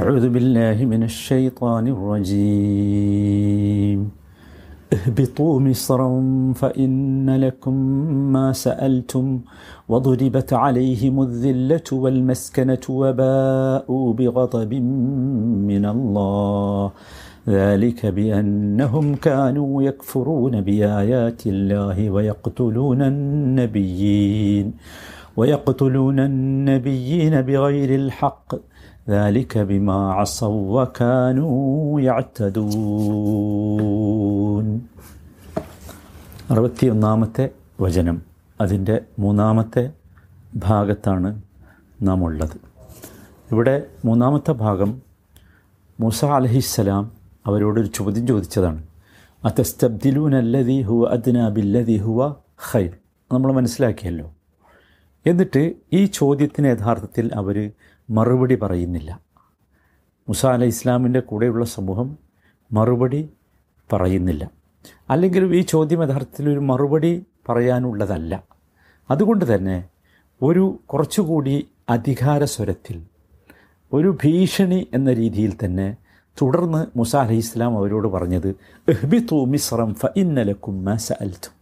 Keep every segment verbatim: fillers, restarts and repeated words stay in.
أعوذ بالله من الشيطان الرجيم اهبطوا مصرا فإن لكم ما سألتم وضربت عليهم الذلة والمسكنة وباءوا بغضب من الله ذلك بأنهم كانوا يكفرون بآيات الله ويقتلون النبيين ويقتلون النبيين بغير الحق ذلك بما عصوا وكانوا يعتدون. അറുപത്തിയൊന്നാമത്തെ വചനം അതിൻ്റെ മൂന്നാമത്തെ ഭാഗത്താണ് നാം ഉള്ളത്. ഇവിടെ മൂന്നാമത്തെ ഭാഗം മൂസ അലൈഹിസ്സലാം അവരോടൊരു ചോദ്യം ചോദിച്ചതാണ്. അതസ്തബ്ദിലൂന അല്ലദീ ഹുവ അദ്നാ ബില്ലദീ ഹുവ ഖൈർ. നമ്മൾ മനസ്സിലാക്കിയല്ലോ. എന്നിട്ട് ഈ ചോദ്യത്തിന് യഥാർത്ഥത്തിൽ അവർ മറുപടി പറയുന്നില്ല. മൂസ അലൈഹി ഇസ്ലാമിൻ്റെ കൂടെയുള്ള സമൂഹം മറുപടി പറയുന്നില്ല. അല്ലെങ്കിലും ഈ ചോദ്യം യഥാർത്ഥത്തിൽ ഒരു മറുപടി പറയാനുള്ളതല്ല. അതുകൊണ്ട് തന്നെ ഒരു കുറച്ചുകൂടി അധികാരസ്വരത്തിൽ, ഒരു ഭീഷണി എന്ന രീതിയിൽ തന്നെ തുടർന്ന് മൂസ അലൈഹി ഇസ്ലാം അവരോട് പറഞ്ഞത് ഇഹ്ബിതു മിസ്റൻ ഫഇന്ന ലക്കും മാ സഅൽതും.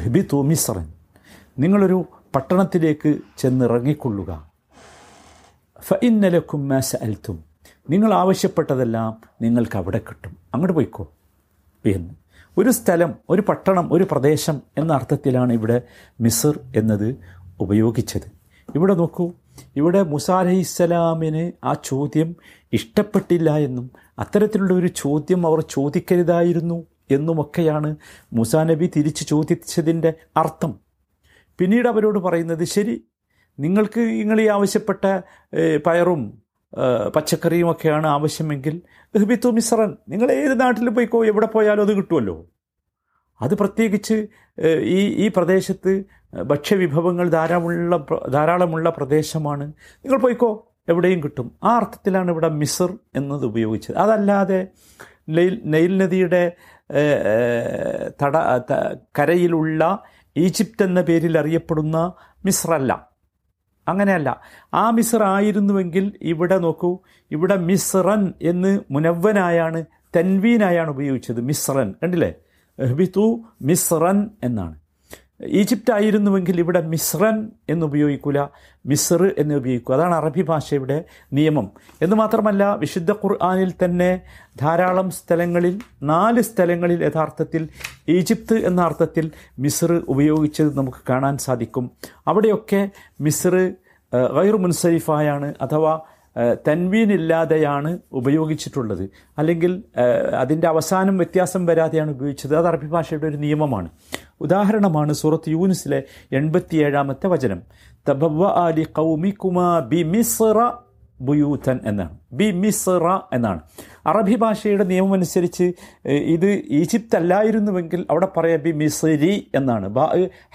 ഇഹ്ബിതു മിസ്റൻ, നിങ്ങളൊരു പട്ടണത്തിലേക്ക് ചെന്നിറങ്ങിക്കൊള്ളുക. ഫഇന്ന ലക്കും മാ സഅൽതും, നിങ്ങൾ ആവശ്യപ്പെട്ടതെല്ലാം നിങ്ങൾക്ക് അവിടെ കിട്ടും, അങ്ങോട്ട് പോയിക്കോ എന്ന്. ഒരു സ്ഥലം, ഒരു പട്ടണം, ഒരു പ്രദേശം എന്ന അർത്ഥത്തിലാണ് ഇവിടെ മിസ്ർ എന്നത് ഉപയോഗിച്ചത്. ഇവിടെ നോക്കൂ, ഇവിടെ മൂസ അലൈഹിസ്സലാമിന് ആ ചോദ്യം ഇഷ്ടപ്പെട്ടില്ല എന്നും അത്തരത്തിലുള്ള ഒരു ചോദ്യം അവർ ചോദിക്കരുതായിരുന്നു എന്നുമൊക്കെയാണ് മൂസാ നബി തിരിച്ച് ചോദിച്ചതിൻ്റെ അർത്ഥം. പിന്നീട് അവരോട് പറയുന്നത്, ശരി, നിങ്ങൾക്ക് നിങ്ങൾ ഈ ആവശ്യപ്പെട്ട പയറും പച്ചക്കറിയും ഒക്കെയാണ് ആവശ്യമെങ്കിൽ ഇഹ്ബിതു മിസ്റൻ, നിങ്ങൾ ഏത് നാട്ടിൽ പോയിക്കോ, എവിടെ പോയാലും അത് കിട്ടുമല്ലോ. അത് പ്രത്യേകിച്ച് ഈ ഈ പ്രദേശത്ത് ഭക്ഷ്യവിഭവങ്ങൾ ധാരാളമുള്ള ധാരാളമുള്ള പ്രദേശമാണ്, നിങ്ങൾ പോയിക്കോ, എവിടെയും കിട്ടും. ആ അർത്ഥത്തിലാണ് ഇവിടെ മിസ്ർ എന്നത് ഉപയോഗിച്ചത്. അതല്ലാതെ നൈൽ നൈൽ നദിയുടെ തട കരയിലുള്ള ഈജിപ്ത് എന്ന പേരിൽ അറിയപ്പെടുന്ന മിസ്രല്ല, അങ്ങനെയല്ല. ആ മിസ്ർ ആയിരുന്നുവെങ്കിൽ ഇവിടെ നോക്കൂ, ഇവിടെ മിസ്റൻ എന്ന് മുനവ്വനായാണ്, തൻവീനായാണ് ഉപയോഗിച്ചത്. മിസ്റൻ കണ്ടില്ലേ, ഇഹ്ബിതു മിസ്റൻ എന്നാണ്. ഈജിപ്റ്റ് ആയിരുന്നുവെങ്കിൽ ഇവിടെ മിസ്റൻ എന്നുപയോഗിക്കില്ല, മിസ്ർ എന്ന് ഉപയോഗിക്കുക. അതാണ് അറബി ഭാഷയുടെ നിയമം. എന്ന് മാത്രമല്ല, വിശുദ്ധ ഖുർആനിൽ തന്നെ ധാരാളം സ്ഥലങ്ങളിൽ, നാല് സ്ഥലങ്ങളിൽ യഥാർത്ഥത്തിൽ ഈജിപ്ത് എന്ന അർത്ഥത്തിൽ മിസ്ർ ഉപയോഗിച്ചത് നമുക്ക് കാണാൻ സാധിക്കും. അവിടെയൊക്കെ മിസ്ർ ഗൈർ മുൻസരിഫായാണ്, അഥവാ തൻവീനില്ലാതെയാണ് ഉപയോഗിച്ചിട്ടുള്ളത്, അല്ലെങ്കിൽ അതിൻ്റെ അവസാനം വ്യത്യാസം വരാതെയാണ് ഉപയോഗിച്ചത്. അത് അറബി ഭാഷയുടെ ഒരു നിയമമാണ്. ഉദാഹരണമാണ് സൂറത്ത് യൂനുസിലെ എൺപത്തിയേഴാമത്തെ വചനം. തബവ്വ ആലി ഖൗമികുമാ ബിമിസ്റ ബുയൂതൻ എന്നാണ്, ബിമിസ്റ എന്നാണ്. അറബി ഭാഷയുടെ നിയമം അനുസരിച്ച് ഇത് ഈജിപ്ത് അല്ലായിരുന്നുവെങ്കിൽ അവിടെ പറയാം ബിമിസ്രി എന്നാണ്. ബ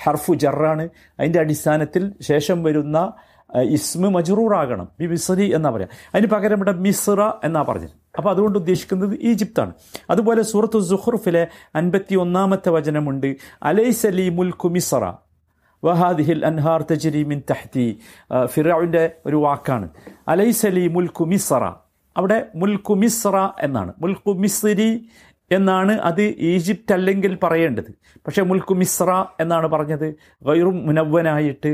ഹർഫു ജറാണ്, അതിൻ്റെ അടിസ്ഥാനത്തിൽ ശേഷം വരുന്ന ഇസ്മ മജ്റൂറാകണം, ബി മിസ്രി എന്നാണ് പറയുക. അതിന് പകരം ഇവിടെ മിസ്റ എന്നാണ് പറഞ്ഞത്. അപ്പോൾ അതുകൊണ്ട് ഉദ്ദേശിക്കുന്നത് ഈജിപ്താണ്. അതുപോലെ സൂറത്ത് സുഹ്റുഫിലെ അൻപത്തി ഒന്നാമത്തെ വചനമുണ്ട്. അലൈസ ലീ മുൽക്കു മിസ്റ വഹാദിഹിൽ അൻഹാർ തജ്രി മിൻ തഹ്തി. ഫിറഔന്റെ ഒരു വാക്കാണ് അലൈസ ലീ മുൽക്കു മിസ്റ. അവിടെ മുൽക്കു മിസ്റ എന്നാണ്, മുൽക്കു മിസ്രി എന്നാണ്. അത് ഈജിപ്റ്റ് അല്ലെങ്കിൽ പറയേണ്ടത്, പക്ഷേ മുൽക്കു മിസ്ര എന്നാണ് പറഞ്ഞത്, ഗൈറും മുനവ്വനായിട്ട്.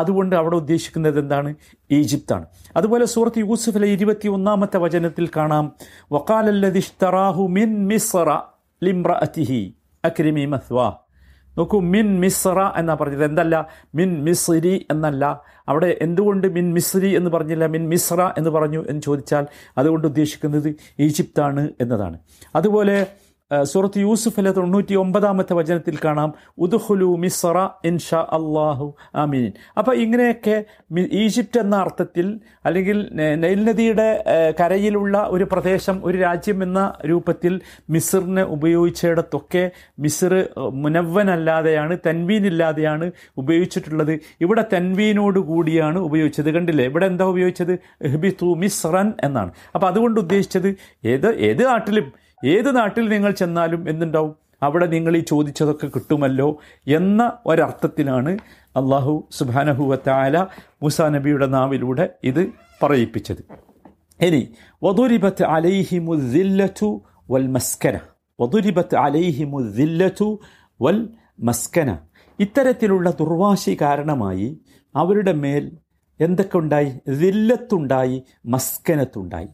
അതുകൊണ്ട് അവിടെ ഉദ്ദേശിക്കുന്നത് എന്താണ്? ഈജിപ്താണ്. അതുപോലെ സൂറത്ത് യൂസുഫിലെ ഇരുപത്തി ഒന്നാമത്തെ വചനത്തിൽ കാണാം, വഖാലല്ലദിഷ്തറാഹു മിൻ മിസ്ര ലിംറഅതിഹി അക്രിമി മസ്വാ. നോക്കൂ, മിൻ മിസ്ര എന്നാണ് പറഞ്ഞത്, എന്തല്ല മിൻ മിസ്രി എന്നല്ല. അവിടെ എന്തുകൊണ്ട് മിൻ മിസ്രി എന്ന് പറഞ്ഞില്ല, മിൻ മിസ്ര എന്ന് പറഞ്ഞു എന്ന് ചോദിച്ചാൽ അതുകൊണ്ട് ഉദ്ദേശിക്കുന്നത് ഈജിപ്താണ് എന്നതാണ്. അതുപോലെ സൂറത്ത് യൂസുഫിലെ തൊണ്ണൂറ്റി ഒമ്പതാമത്തെ വചനത്തിൽ കാണാം, ഉദ്ഖുലു മിസ്ര ഇൻഷാ അല്ലാഹു ആമീൻ. അപ്പോൾ ഇങ്ങനെയൊക്കെ ഈജിപ്റ്റ് എന്ന അർത്ഥത്തിൽ, അല്ലെങ്കിൽ നൈൽ നദിയുടെ കരയിലുള്ള ഒരു പ്രദേശം, ഒരു രാജ്യം എന്ന രൂപത്തിൽ മിസ്റിനെ ഉപയോഗിച്ചിടത്തൊക്കെ മിസ്ർ മുനവ്വനല്ലാതെയാണ്, തൻവീനില്ലാതെയാണ് ഉപയോഗിച്ചിട്ടുള്ളത്. ഇവിടെ തൻവീനോട് കൂടിയാണ് ഉപയോഗിച്ചത്. കണ്ടില്ലേ, ഇവിടെ എന്താ ഉപയോഗിച്ചത്? ഇഹ്ബിതു മിസ്റൻ എന്നാണ്. അപ്പോൾ അതുകൊണ്ട് ഉദ്ദേശിച്ചത് ഏത് ഏത് നാട്ടിലും, ഏത് നാട്ടിൽ നിങ്ങൾ ചെന്നാലും എന്തുണ്ടാവും, അവിടെ നിങ്ങൾ ഈ ചോദിച്ചതൊക്കെ കിട്ടുമല്ലോ എന്ന ഒരർത്ഥത്തിലാണ് അല്ലാഹു സുബ്ഹാനഹു വ തആല മൂസാ നബിയുടെ നാവിലൂടെ ഇത് പറയിപ്പിച്ചത്. ഇനി വദുരിബത്ത് അലൈഹിമു ദില്ലതു വൽ മസ്കന, വദുരിബത്ത് അലൈഹിമു ദില്ലതു വൽ മസ്കന. ഇത്തരത്തിലുള്ള ദുർവാശി കാരണമായി അവരുടെ മേൽ എന്തൊക്കെ ഉണ്ടായി? ദില്ലത്തുണ്ടായി, മസ്കനത്തുണ്ടായി.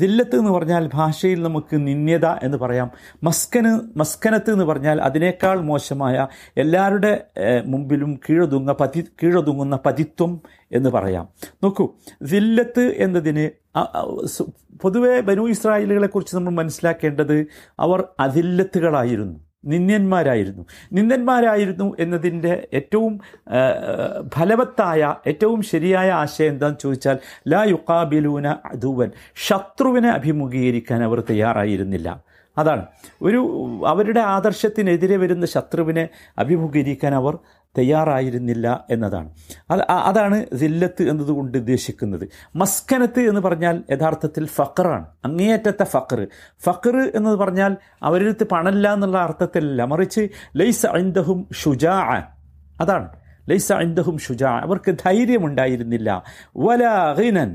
ദില്ലത്ത് എന്ന് പറഞ്ഞാൽ ഭാഷയിൽ നമുക്ക് നിന്ദ്യത എന്ന് പറയാം. മസ്കന് മസ്കനത്ത് എന്ന് പറഞ്ഞാൽ അതിനേക്കാൾ മോശമായ, എല്ലാവരുടെ മുമ്പിലും കീഴൊതുങ്ങ പതി കീഴൊതുങ്ങുന്ന പതിത്വം എന്ന് പറയാം. നോക്കൂ, ദില്ലത്ത് എന്നതിന് പൊതുവെ ബനൂ ഇസ്രായേലുകളെക്കുറിച്ച് നമ്മൾ മനസ്സിലാക്കേണ്ടത് അവർ അദില്ലത്തുകളായിരുന്നു, നിന്ദ്യന്മാരായിരുന്നു. നിന്ദ്യന്മാരായിരുന്നു എന്നതിൻ്റെ ഏറ്റവും ഫലവത്തായ ഏറ്റവും ശരിയായ ആശയം എന്താണെന്ന് ചോദിച്ചാൽ ലാ യുഖാബിലൂന അദുവൻ, ശത്രുവിനെ അഭിമുഖീകരിക്കാൻ അവർ തയ്യാറായിരുന്നില്ല. അതാണ് ഒരു അവരുടെ ആദർശത്തിനെതിരെ വരുന്ന ശത്രുവിനെ അഭിമുഖീകരിക്കാൻ അവർ തയ്യാറായിരുന്നില്ല എന്നതാണ്. അത് അതാണ് ദില്ലത്ത് എന്നതുകൊണ്ട് ഉദ്ദേശിക്കുന്നത്. മസ്കനത്ത് എന്ന് പറഞ്ഞാൽ യഥാർത്ഥത്തിൽ ഫഖറാണ്, അങ്ങേയറ്റത്തെ ഫഖർ. ഫഖർ എന്ന് പറഞ്ഞാൽ അവരടുത്ത് പണമില്ല എന്നുള്ള അർത്ഥത്തിലല്ല, മറിച്ച് ലൈസ ഇൻദഹും ഷുജാ, അതാണ് ലൈസ ഇൻദഹും ഷുജാ, അവർക്ക് ധൈര്യമുണ്ടായിരുന്നില്ല. വലാ ഗിനൻ.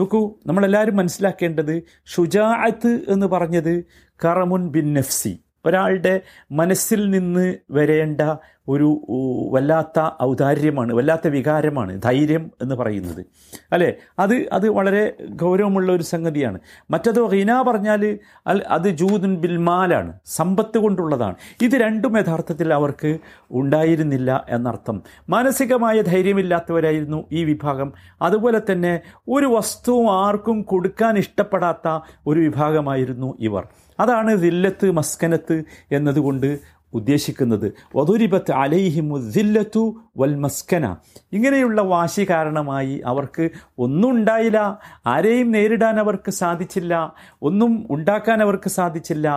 നോക്കൂ, നമ്മളെല്ലാവരും മനസ്സിലാക്കേണ്ടത് ഷുജാഅത്ത് എന്ന് പറഞ്ഞത് കറമുൻ ബിൻ നഫ്സി, ഒരാളുടെ മനസ്സിൽ നിന്ന് വരേണ്ട ഒരു വല്ലാത്ത ഔദാര്യമാണ്, വല്ലാത്ത വികാരമാണ് ധൈര്യം എന്ന് പറയുന്നത്, അല്ലേ? അത് അത് വളരെ ഗൗരവമുള്ള ഒരു സംഗതിയാണ്. മറ്റേതോ ഹിന പറഞ്ഞാൽ അത് ജൂദുൻ ബിൽ മാലാണ്, സമ്പത്ത് കൊണ്ടുള്ളതാണ്. ഇത് രണ്ടും യഥാർത്ഥത്തിൽ അവർക്ക് ഉണ്ടായിരുന്നില്ല എന്നർത്ഥം. മാനസികമായ ധൈര്യമില്ലാത്തവരായിരുന്നു ഈ വിഭാഗം. അതുപോലെ തന്നെ ഒരു വസ്തുവും ആർക്കും കൊടുക്കാൻ ഇഷ്ടപ്പെടാത്ത ഒരു വിഭാഗമായിരുന്നു ഇവർ. അതാണ് ദില്ലത്ത് മസ്കനത്ത് എന്നതുകൊണ്ട് ഉദ്ദേശിക്കുന്നത്. വദുരിബത്ത് അലൈഹിമു ദില്ലത്തു വൽ മസ്കന. ഇങ്ങനെയുള്ള വാശി കാരണമായി അവർക്ക് ഒന്നും ഉണ്ടായില്ല, ആരെയും നേരിടാൻ അവർക്ക് സാധിച്ചില്ല, ഒന്നും ഉണ്ടാക്കാൻ അവർക്ക് സാധിച്ചില്ല.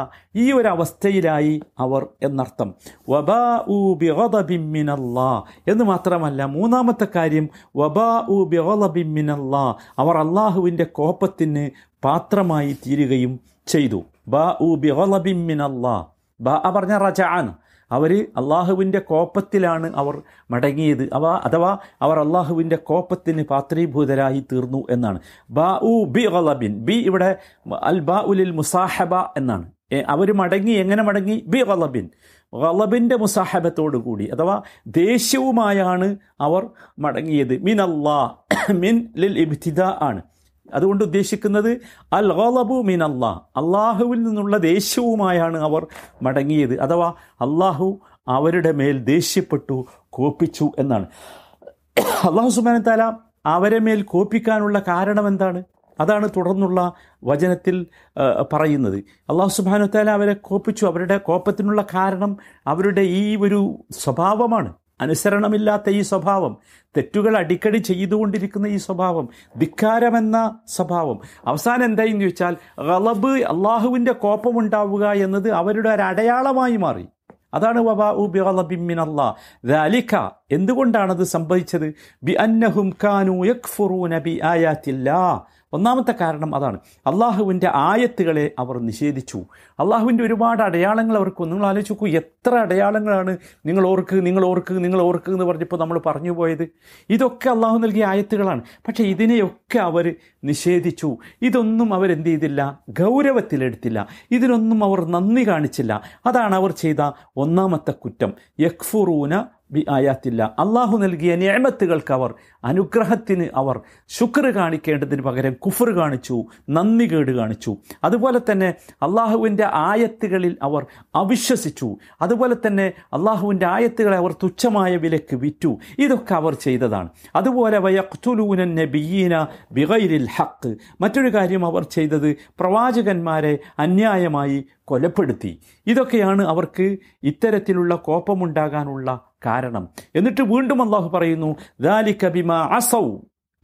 ഈ ഒരു അവസ്ഥയിലായി അവർ എന്നർത്ഥം. വബാഉ ബിഗദബി മിനല്ലാഹ് എന്ന് മാത്രമല്ല, മൂന്നാമത്തെ കാര്യം വബാഉ ബിഗദബി മിനല്ലാഹ്, അവർ അള്ളാഹുവിൻ്റെ കോപത്തിന് പാത്രമായി തീരുകയും ചെയ്തു. ബഅു ബിഗളബി മിനല്ലാഹ്, ബഅ പറഞ്ഞ റജഅൻ, അവർ അള്ളാഹുവിൻ്റെ കോപത്തിലാണ് അവർ മടങ്ങിയത്, അവ അഥവാ അവർ അള്ളാഹുവിൻ്റെ കോപത്തിന് പാത്രീഭൂതരായി തീർന്നു എന്നാണ്. ബഅു ബിഗളബിൻ, ബി ഇവിടെ അൽ ബഉലിൽ മുസാഹബ എന്നാണ്. അവർ മടങ്ങി, എങ്ങനെ മടങ്ങി? ബിഗളബിൻ, ഗളബിൻ്റെ മുസാഹബത്തോടു കൂടി അഥവാ ദേഷ്യവുമായാണ് അവർ മടങ്ങിയത്. മിനല്ലാഹ്, മിൻ ലിൽ ഇബ്തിദാ ആണ് അതുകൊണ്ട് ഉദ്ദേശിക്കുന്നത്. അൽ ഗളബു മിനല്ലാഹ്, അള്ളാഹുവിൽ നിന്നുള്ള ദേഷ്യവുമായാണ് അവർ മടങ്ങിയത്, അഥവാ അള്ളാഹു അവരുടെ മേൽ ദേഷ്യപ്പെട്ടു, കോപിച്ചു എന്നാണ്. അള്ളാഹു സുബ്ഹാനഹു വ തആല അവരെ മേൽ കോപിക്കാനുള്ള കാരണം എന്താണ്? അതാണ് തുടർന്നുള്ള വചനത്തിൽ പറയുന്നത്. അള്ളാഹു സുബ്ഹാനഹു വ തആല അവരെ കോപിച്ചു, അവരുടെ കോപത്തിനുള്ള കാരണം അവരുടെ ഈ ഒരു സ്വഭാവമാണ്, അനുസരണമില്ലാത്ത ഈ സ്വഭാവം, തെറ്റുകൾ അടിക്കടി ചെയ്തുകൊണ്ടിരിക്കുന്ന ഈ സ്വഭാവം, ധിക്കാരമെന്ന സ്വഭാവം. അവസാനം എന്തായെന്ന് ചോദിച്ചാൽ ഗളബ്, അള്ളാഹുവിൻ്റെ കോപമുണ്ടാവുക എന്നത് അവരുടെ ഒരു അടയാളമായി മാറി. അതാണ് വബാഉ ബിഗളബി മിനല്ലാഹ്. ദാലിക, എന്തുകൊണ്ടാണത് സംഭവിച്ചത്? ബി അന്നഹും കാനൂ യക്ഫുറൂന ബി ആയാത്തില്ലാഹ്, ഒന്നാമത്തെ കാരണം അതാണ്. അള്ളാഹുവിൻ്റെ ആയത്തുകളെ അവർ നിഷേധിച്ചു. അള്ളാഹുവിൻ്റെ ഒരുപാട് അടയാളങ്ങൾ അവർക്ക്, നിങ്ങൾ ആലോചിച്ച് നോക്കൂ, എത്ര അടയാളങ്ങളാണ് നിങ്ങൾ ഓർക്ക് നിങ്ങൾ ഓർക്ക് നിങ്ങൾ ഓർക്ക് എന്ന് പറഞ്ഞപ്പോൾ നമ്മൾ പറഞ്ഞു പോയത്. ഇതൊക്കെ അള്ളാഹു നൽകിയ ആയത്തുകളാണ്, പക്ഷേ ഇതിനെയൊക്കെ അവർ നിഷേധിച്ചു. ഇതൊന്നും അവരെന്ത് ചെയ്തില്ല, ഗൗരവത്തിലെടുത്തില്ല, ഇതിനൊന്നും അവർ നന്ദി കാണിച്ചില്ല. അതാണ് അവർ ചെയ്ത ഒന്നാമത്തെ കുറ്റം. യക്ഫുറൂന ബി ആയാത്തില്ല, അള്ളാഹു നൽകിയ നിഅമത്തുകൾക്ക് അവർ, അനുഗ്രഹത്തിന് അവർ ശുക്ർ കാണിക്കേണ്ടതിന് പകരം കുഫർ കാണിച്ചു, നന്ദി കേട് കാണിച്ചു. അതുപോലെ തന്നെ അള്ളാഹുവിൻ്റെ ആയത്തുകളിൽ അവർ അവിശ്വസിച്ചു. അതുപോലെ തന്നെ അള്ളാഹുവിൻ്റെ ആയത്തുകളെ അവർ തുച്ഛമായ വിലക്ക് വിറ്റു. ഇതൊക്കെ അവർ ചെയ്തതാണ്. അതുപോലെ വയഖ്തുലൂന നബിയീന ബിഗൈരിൽ ഹഖ്, മറ്റൊരു കാര്യം അവർ ചെയ്തത് പ്രവാചകന്മാരെ അന്യായമായി കൊലപ്പെടുത്തി. ഇതൊക്കെയാണ് അവർക്ക് ഇത്തരത്തിലുള്ള കോപമുണ്ടാകാനുള്ള കാരണം. എന്നിട്ട് വീണ്ടും അള്ളാഹു പറയുന്നു ദാലിക ബിമാ അസൗ,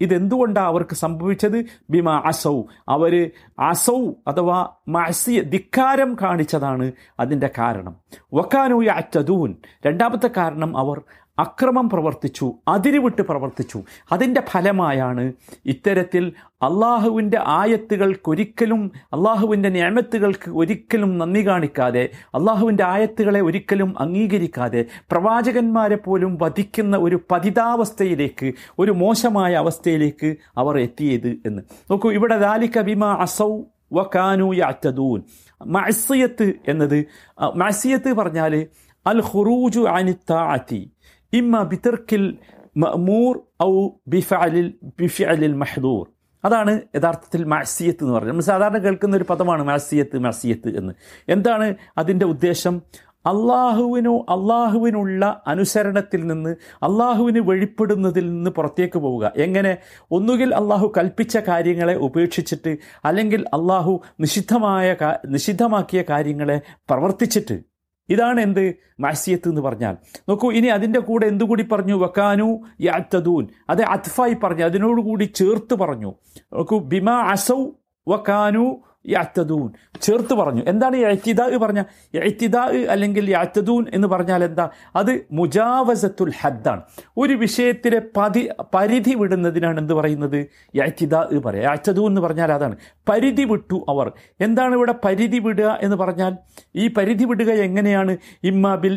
ഇതെന്തുകൊണ്ടാണ് അവർക്ക് സംഭവിച്ചത്? ബിമാ അസൗ, അവർ അസൗ അഥവാ മഅസിയ, ധിക്കാരം കാണിച്ചതാണ് അതിൻ്റെ കാരണം. വക്കാനു യഅ്തദൂൻ, രണ്ടാമത്തെ കാരണം അവർ അക്രമം പ്രവർത്തിച്ചു, അതിരുവിട്ട് പ്രവർത്തിച്ചു. അതിൻ്റെ ഫലമായാണ് ഇത്തരത്തിൽ അള്ളാഹുവിൻ്റെ ആയത്തുകൾക്കൊരിക്കലും, അള്ളാഹുവിൻ്റെ നിയമത്തുകൾക്ക് ഒരിക്കലും നന്ദി കാണിക്കാതെ, അള്ളാഹുവിൻ്റെ ആയത്തുകളെ ഒരിക്കലും അംഗീകരിക്കാതെ പ്രവാചകന്മാരെ പോലും വധിക്കുന്ന ഒരു പതിതാവസ്ഥയിലേക്ക്, ഒരു മോശമായ അവസ്ഥയിലേക്ക് അവർ എത്തിയത് എന്ന് നോക്കൂ. ഇവിടെ ദാലിക ബിമാ അസൗ വ കാനൂ യഅ്തദൂൻ. മഅസിയത്ത് എന്നത്, മഅസിയത്ത് പറഞ്ഞാൽ അൽ ഖുറൂജു അനി താഅതി ഇമ്മ ബിതർക്കിൽ മഅ്മൂർ ഔ ബിഫഅലിൽ ബിഫഅലിൽ മഹ്ദൂർ. അതാണ് യഥാർത്ഥത്തിൽ മഅസിയത്ത് എന്ന് പറയുന്നത്. നമ്മൾ സാധാരണ കേൾക്കുന്ന ഒരു പദമാണ് മഅസിയത്ത് മഅസിയത്ത് എന്ന്. എന്താണ് അതിൻ്റെ ഉദ്ദേശം? അള്ളാഹുവിനോ അള്ളാഹുവിനുള്ള അനുസരണത്തിൽ നിന്ന്, അള്ളാഹുവിന് വെളിപ്പെടുന്നതിൽ നിന്ന് പുറത്തേക്ക് പോവുക. എങ്ങനെ? ഒന്നുകിൽ അള്ളാഹു കൽപ്പിച്ച കാര്യങ്ങളെ ഉപേക്ഷിച്ചിട്ട്, അല്ലെങ്കിൽ അള്ളാഹു നിഷിദ്ധമായ നിഷിദ്ധമാക്കിയ കാര്യങ്ങളെ പ്രവർത്തിച്ചിട്ട്. ഇതാണ് എന്ത് മഅസിയത്ത് എന്ന് പറഞ്ഞാൽ. നോക്കൂ, ഇനി അതിൻ്റെ കൂടെ എന്തുകൂടി പറഞ്ഞു? വക്കാനു യഅ്തദൂൻ. അത് അത്ഫായി പറഞ്ഞു, അതിനോടുകൂടി ചേർത്ത് പറഞ്ഞു. നോക്കൂ, ബിമാ അസൗ വക്കാനു യഅ്തദൂൻ ചേർത്ത് പറഞ്ഞു. എന്താണ് ഇഅ്തിദാ പറഞ്ഞ? ഇഅ്തിദാ അല്ലെങ്കിൽ യഅ്തദൂൻ എന്ന് പറഞ്ഞാൽ എന്താ? അത് മുജാവസത്തുൽ ഹദ്ദാണ്. ഒരു വിഷയത്തിലെ പതി പരിധി വിടുന്നതിനാണ് എന്ത് പറയുന്നത്? ഇഅ്തിദാ പറയാം. യഅ്തദൂൻ എന്ന് പറഞ്ഞാൽ അതാണ്, പരിധി വിട്ടു അവർ. എന്താണ് ഇവിടെ പരിധി വിടുക എന്ന് പറഞ്ഞാൽ? ഈ പരിധി വിടുക എങ്ങനെയാണ്? ഇമ്മാ ബിൽ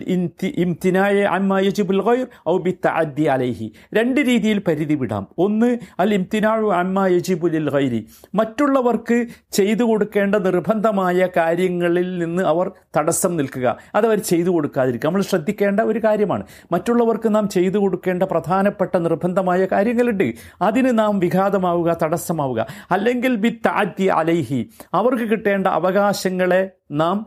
ഇംതിനാഇ അമ്മാ യജിബുൽ ഗൈർ ഔ ബിത്തഅദ്ദി അലൈഹി. രണ്ട് രീതിയിൽ പരിധി വിടാം. ഒന്ന് അൽ ഇംതിനാഉ അമ്മാ യജിബു ലിൽ ഗൈരി, മറ്റുള്ളവർക്ക് ചെയ്തു കൊടുക്കേണ്ട നിർബന്ധമായ കാര്യങ്ങളിൽ നിന്ന് അവർ തടസ്സം നിൽക്കുക, അതവർ ചെയ്തു കൊടുക്കാതിരിക്കുക. നമ്മൾ ശ്രദ്ധിക്കേണ്ട ഒരു കാര്യമാണ്, മറ്റുള്ളവർക്ക് നാം ചെയ്തു കൊടുക്കേണ്ട പ്രധാനപ്പെട്ട നിർബന്ധമായ കാര്യങ്ങളുണ്ട്, അതിന് നാം വിഘാതമാവുക, തടസ്സമാവുക. അല്ലെങ്കിൽ ബിത്തഅദ്ദി അലൈഹി, അവർക്ക് കിട്ടേണ്ട അവകാശങ്ങളെ നാം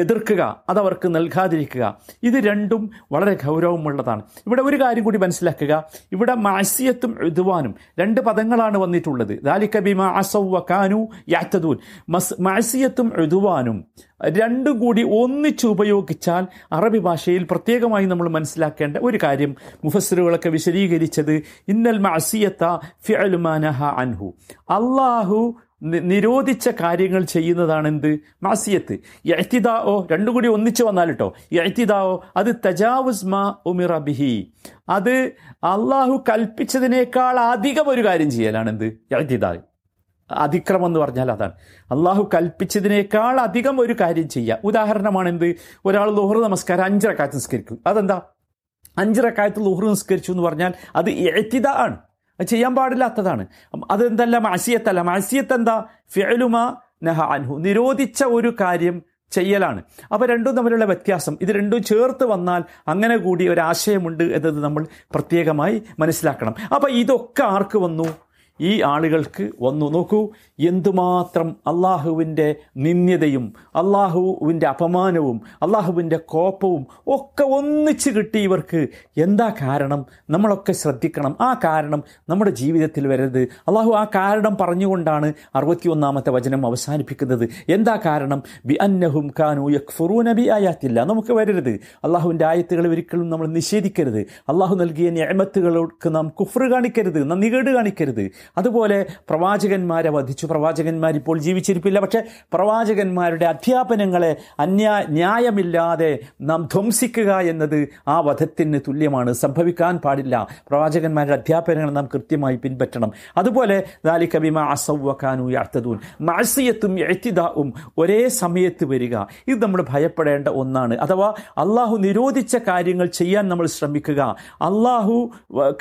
എതിർക്കുക, അതവർക്ക് നൽകാതിരിക്കുക. ഇത് രണ്ടും വളരെ ഗൗരവമുള്ളതാണ്. ഇവിടെ ഒരു കാര്യം കൂടി മനസ്സിലാക്കുക, ഇവിടെ മഅസിയത്തും ഉദ്വാനും രണ്ട് പദങ്ങളാണ് വന്നിട്ടുള്ളത്. ദാലിക ബിമാ അസൗ വകാനു യഅ്തദൂൻ. മഅസിയത്തും ഉദ്വാനും രണ്ടും കൂടി ഒന്നിച്ച് ഉപയോഗിച്ചാൽ അറബി ഭാഷയിൽ പ്രത്യേകമായി നമ്മൾ മനസ്സിലാക്കേണ്ട ഒരു കാര്യം മുഫസ്സിറുകളൊക്കെ വിശദീകരിച്ചത്, ഇന്നൽ മഅസിയത ഫിഅ്ലു മാ നഹാ അൻഹു. അല്ലാഹു നിരോധിച്ച കാര്യങ്ങൾ ചെയ്യുന്നതാണെന്ത്? മഅസിയത്ത്. ഇഅ്തിദാഓ രണ്ടും കൂടി ഒന്നിച്ച് വന്നാൽ കേട്ടോ, ഇഅ്തിദാഓ അത് തജാവുസ് മാ ഉമിറ ബിഹി, അത് അള്ളാഹു കൽപ്പിച്ചതിനേക്കാൾ അധികം ഒരു കാര്യം ചെയ്യലാണെന്ത് ഇഅ്തിദാ. അതിക്രമം എന്ന് പറഞ്ഞാൽ അതാണ്, അള്ളാഹു കൽപ്പിച്ചതിനേക്കാൾ അധികം ഒരു കാര്യം ചെയ്യുക. ഉദാഹരണമാണെന്ത്? ഒരാൾ ളുഹ്ർ നമസ്കാരം അഞ്ച് റക്അത്ത് നിസ്കരിക്കും. അതെന്താ? അഞ്ച് റക്അത്ത് ളുഹ്ർ നിസ്കരിച്ചു എന്ന് പറഞ്ഞാൽ അത് ഇഅ്തിദാ ആണ്, അത് ചെയ്യാൻ പാടില്ലാത്തതാണ്. അതെന്തല്ല? മഅസിയത്തല്ല. മഅസിയത്ത് എന്താ? ഫിഅ്ലു മാ നഹ അൻഹു, നിരോധിച്ച ഒരു കാര്യം ചെയ്യലാണ്. അപ്പോൾ രണ്ടും തമ്മിലുള്ള വ്യത്യാസം, ഇത് രണ്ടും ചേർത്ത് വന്നാൽ അങ്ങനെ കൂടി ഒരാശയമുണ്ട് എന്നത് നമ്മൾ പ്രത്യേകമായി മനസ്സിലാക്കണം. അപ്പോൾ ഇതൊക്കെ ആർക്ക് വന്നു? ഈ ആളുകൾക്ക് വന്നു. നോക്കൂ, എന്തുമാത്രം അള്ളാഹുവിൻ്റെ നിന്ദ്യതയും അള്ളാഹുവിൻ്റെ അപമാനവും അള്ളാഹുവിൻ്റെ കോപവും ഒക്കെ ഒന്നിച്ച് കിട്ടി ഇവർക്ക്. എന്താ കാരണം? നമ്മളൊക്കെ ശ്രദ്ധിക്കണം, ആ കാരണം നമ്മുടെ ജീവിതത്തിൽ വരരുത്. അള്ളാഹു ആ കാരണം പറഞ്ഞുകൊണ്ടാണ് അറുപത്തി ഒന്നാമത്തെ വചനം അവസാനിപ്പിക്കുന്നത്. എന്താ കാരണം? ബി അന്നഹും കാനൂ യക്ഫുറൂന ബി ആയാത്തില്ല. നമുക്ക് വരരുത്, അള്ളാഹുവിൻ്റെ ആയത്തുകളെ ഒരിക്കലും നമ്മൾ നിഷേധിക്കരുത്. അള്ളാഹു നൽകിയ നിഅമത്തുകൾക്ക് നാം കുഫ്ർ കാണിക്കരുത്, നന്ദികേട് കാണിക്കരുത്. അതുപോലെ പ്രവാചകന്മാരെ വധിച്ചു. പ്രവാചകന്മാർ ഇപ്പോൾ ജീവിച്ചിരിപ്പില്ല, പക്ഷേ പ്രവാചകന്മാരുടെ അധ്യാപനങ്ങളെ അന്യാ ന്യായമില്ലാതെ നാം ധ്വംസിക്കുക എന്നത് ആ വധത്തിന് തുല്യമാണ്, സംഭവിക്കാൻ പാടില്ല. പ്രവാചകന്മാരുടെ അധ്യാപനങ്ങൾ നാം കൃത്യമായി പിൻപറ്റണം. അതുപോലെ ദാലിക ബിമാ അസൗ വകാനൂ യഅ്തദൂൻ, മഅസിയത്തും ഇഅ്തിദാഉം ഒരേ സമയത്ത് വരിക, ഇത് നമ്മൾ ഭയപ്പെടേണ്ട ഒന്നാണ്. അഥവാ അള്ളാഹു നിരോധിച്ച കാര്യങ്ങൾ ചെയ്യാൻ നമ്മൾ ശ്രമിക്കുക, അള്ളാഹു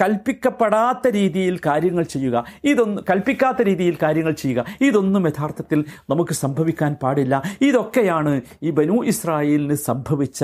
കൽപ്പിക്കപ്പെടാത്ത രീതിയിൽ കാര്യങ്ങൾ ചെയ്യുക, ഇതൊന്നും കൽപ്പിക്കാത്ത രീതിയിൽ കാര്യങ്ങൾ ചെയ്യുക, ഇതൊന്നും യഥാർത്ഥത്തിൽ നമുക്ക് സംഭവിക്കാൻ പാടില്ല. ഇതൊക്കെയാണ് ഈ ബനൂ ഇസ്രായേലിന് സംഭവിച്ച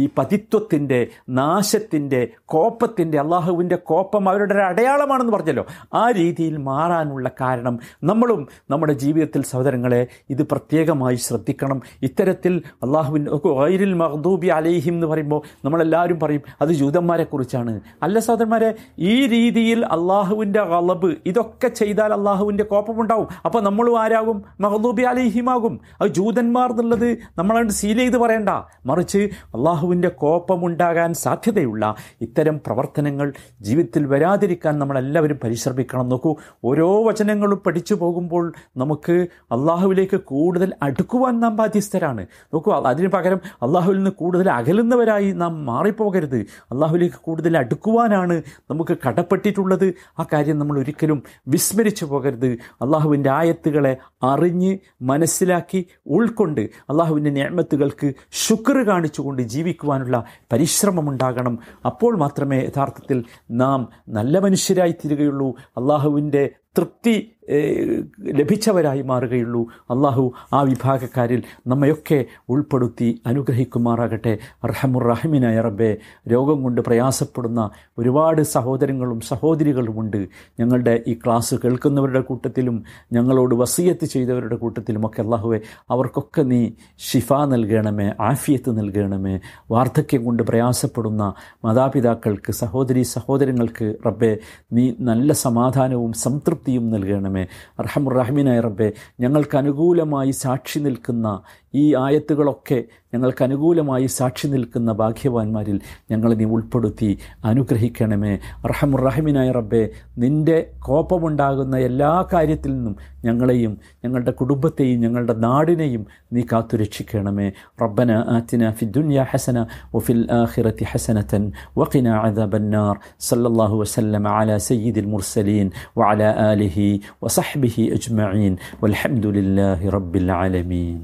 ഈ പതിത്വത്തിൻ്റെ, നാശത്തിൻ്റെ, കോപത്തിൻ്റെ, അള്ളാഹുവിൻ്റെ കോപം അവരുടെ ഒരു അടയാളമാണെന്ന് പറഞ്ഞല്ലോ. ആ രീതിയിൽ മാറാനുള്ള കാരണം നമ്മളും നമ്മുടെ ജീവിതത്തിൽ സഹോദരങ്ങളെ ഇത് പ്രത്യേകമായി ശ്രദ്ധിക്കണം. ഇത്തരത്തിൽ അള്ളാഹുവിൻ്റെ ഗൈരിൽ മഗ്ദൂബി അലൈഹിം എന്ന് പറയുമ്പോൾ നമ്മളെല്ലാവരും പറയും അത് ജൂതന്മാരെക്കുറിച്ചാണ്. അല്ല സഹോദരന്മാരെ, ഈ രീതിയിൽ അള്ളാഹുവിൻ്റെ ഗളബ്, ഇതൊക്കെ ഇതൊക്കെ ചെയ്താൽ അള്ളാഹുവിൻ്റെ കോപ്പമുണ്ടാവും. അപ്പോൾ നമ്മളും ആരാകും? മഹ്ദൂബി അലൈഹിമാകും. അത് ജൂതന്മാർ എന്നുള്ളത് നമ്മളത് സീൽ ചെയ്ത് പറയണ്ട. മറിച്ച് അള്ളാഹുവിൻ്റെ കോപ്പമുണ്ടാകാൻ സാധ്യതയുള്ള ഇത്തരം പ്രവർത്തനങ്ങൾ ജീവിതത്തിൽ വരാതിരിക്കാൻ നമ്മളെല്ലാവരും പരിശ്രമിക്കണം. നോക്കൂ, ഓരോ വചനങ്ങളും പഠിച്ചു പോകുമ്പോൾ നമുക്ക് അള്ളാഹുവിലേക്ക് കൂടുതൽ അടുക്കുവാൻ നാം ബാധ്യസ്ഥരാണ്. നോക്കൂ, അതിന് പകരം അള്ളാഹുവിൽ നിന്ന് കൂടുതൽ അകലുന്നവരായി നാം മാറിപ്പോകരുത്. അള്ളാഹുവിലേക്ക് കൂടുതൽ അടുക്കുവാനാണ് നമുക്ക് കടപ്പെട്ടിട്ടുള്ളത്. ആ കാര്യം നമ്മൾ ഒരിക്കലും വിസ്മരിച്ചു പോകരുത്. അള്ളാഹുവിൻ്റെ ആയത്തുകളെ അറിഞ്ഞ് മനസ്സിലാക്കി ഉൾക്കൊണ്ട് അള്ളാഹുവിൻ്റെ നിഅമത്തുകൾക്ക് ശുക്ർ കാണിച്ചുകൊണ്ട് ജീവിക്കുവാനുള്ള പരിശ്രമമുണ്ടാകണം. അപ്പോൾ മാത്രമേ യഥാർത്ഥത്തിൽ നാം നല്ല മനുഷ്യരായി തീരുകയുള്ളൂ, അള്ളാഹുവിൻ്റെ തൃപ്തി ലഭിച്ചവരായി മാറുകയുള്ളൂ. അള്ളാഹു ആ വിഭാഗക്കാരിൽ നമ്മയൊക്കെ ഉൾപ്പെടുത്തി അനുഗ്രഹിക്കുമാറാകട്ടെ. അർഹമുറഹിമീനായ റബ്ബേ, രോഗം കൊണ്ട് പ്രയാസപ്പെടുന്ന ഒരുപാട് സഹോദരങ്ങളും സഹോദരികളുമുണ്ട്. ഞങ്ങളുടെ ഈ ക്ലാസ് കേൾക്കുന്നവരുടെ കൂട്ടത്തിലും ഞങ്ങളോട് വസിയത്ത് ചെയ്തവരുടെ കൂട്ടത്തിലുമൊക്കെ അള്ളാഹുവെ അവർക്കൊക്കെ നീ ഷിഫ നൽകണമേ, ആഫിയത്ത് നൽകണമേ. വാർദ്ധക്യം കൊണ്ട് പ്രയാസപ്പെടുന്ന മാതാപിതാക്കൾക്ക്, സഹോദരീ സഹോദരങ്ങൾക്ക് റബ്ബേ നീ നല്ല സമാധാനവും സംതൃപ്തിയും നൽകണമേ. അർഹമുറഹിമീനായ റബ്ബേ, ഞങ്ങൾക്ക് അനുകൂലമായി സാക്ഷി നിൽക്കുന്ന ഈ ആയത്തുകളൊക്കെ ഞങ്ങൾക്ക് അനുകൂലമായി സാക്ഷി നിൽക്കുന്ന ഭാഗ്യവാന്മാരിൽ ഞങ്ങളെ നീ ഉൾപ്പെടുത്തി അനുഗ്രഹിക്കണമേ. അർഹമുറഹിമീനായ റബ്ബേ, നിൻ്റെ കോപമുണ്ടാകുന്ന എല്ലാ കാര്യത്തിൽ നിന്നും ഞങ്ങളെയും ഞങ്ങളുടെ കുടുംബത്തെയും ഞങ്ങളുടെ നാടിനെയും നീ കാത്തുരക്ഷിക്കണമേ. റബ്ബന ആതിന ഫിദ്ദുനിയ ഹസന വഫിൽ ആഖിറതി ഹസനതൻ വഖിനാ അദാബന്നാർ. സല്ലല്ലാഹു വസല്ലമ അലാ സയ്യിദിൽ മുർസലീൻ വഅലാ ആലിഹി വസഹ്ബിഹി അജ്മഈൻ വൽഹംദുലില്ലാഹി റബ്ബിൽ ആലമീൻ.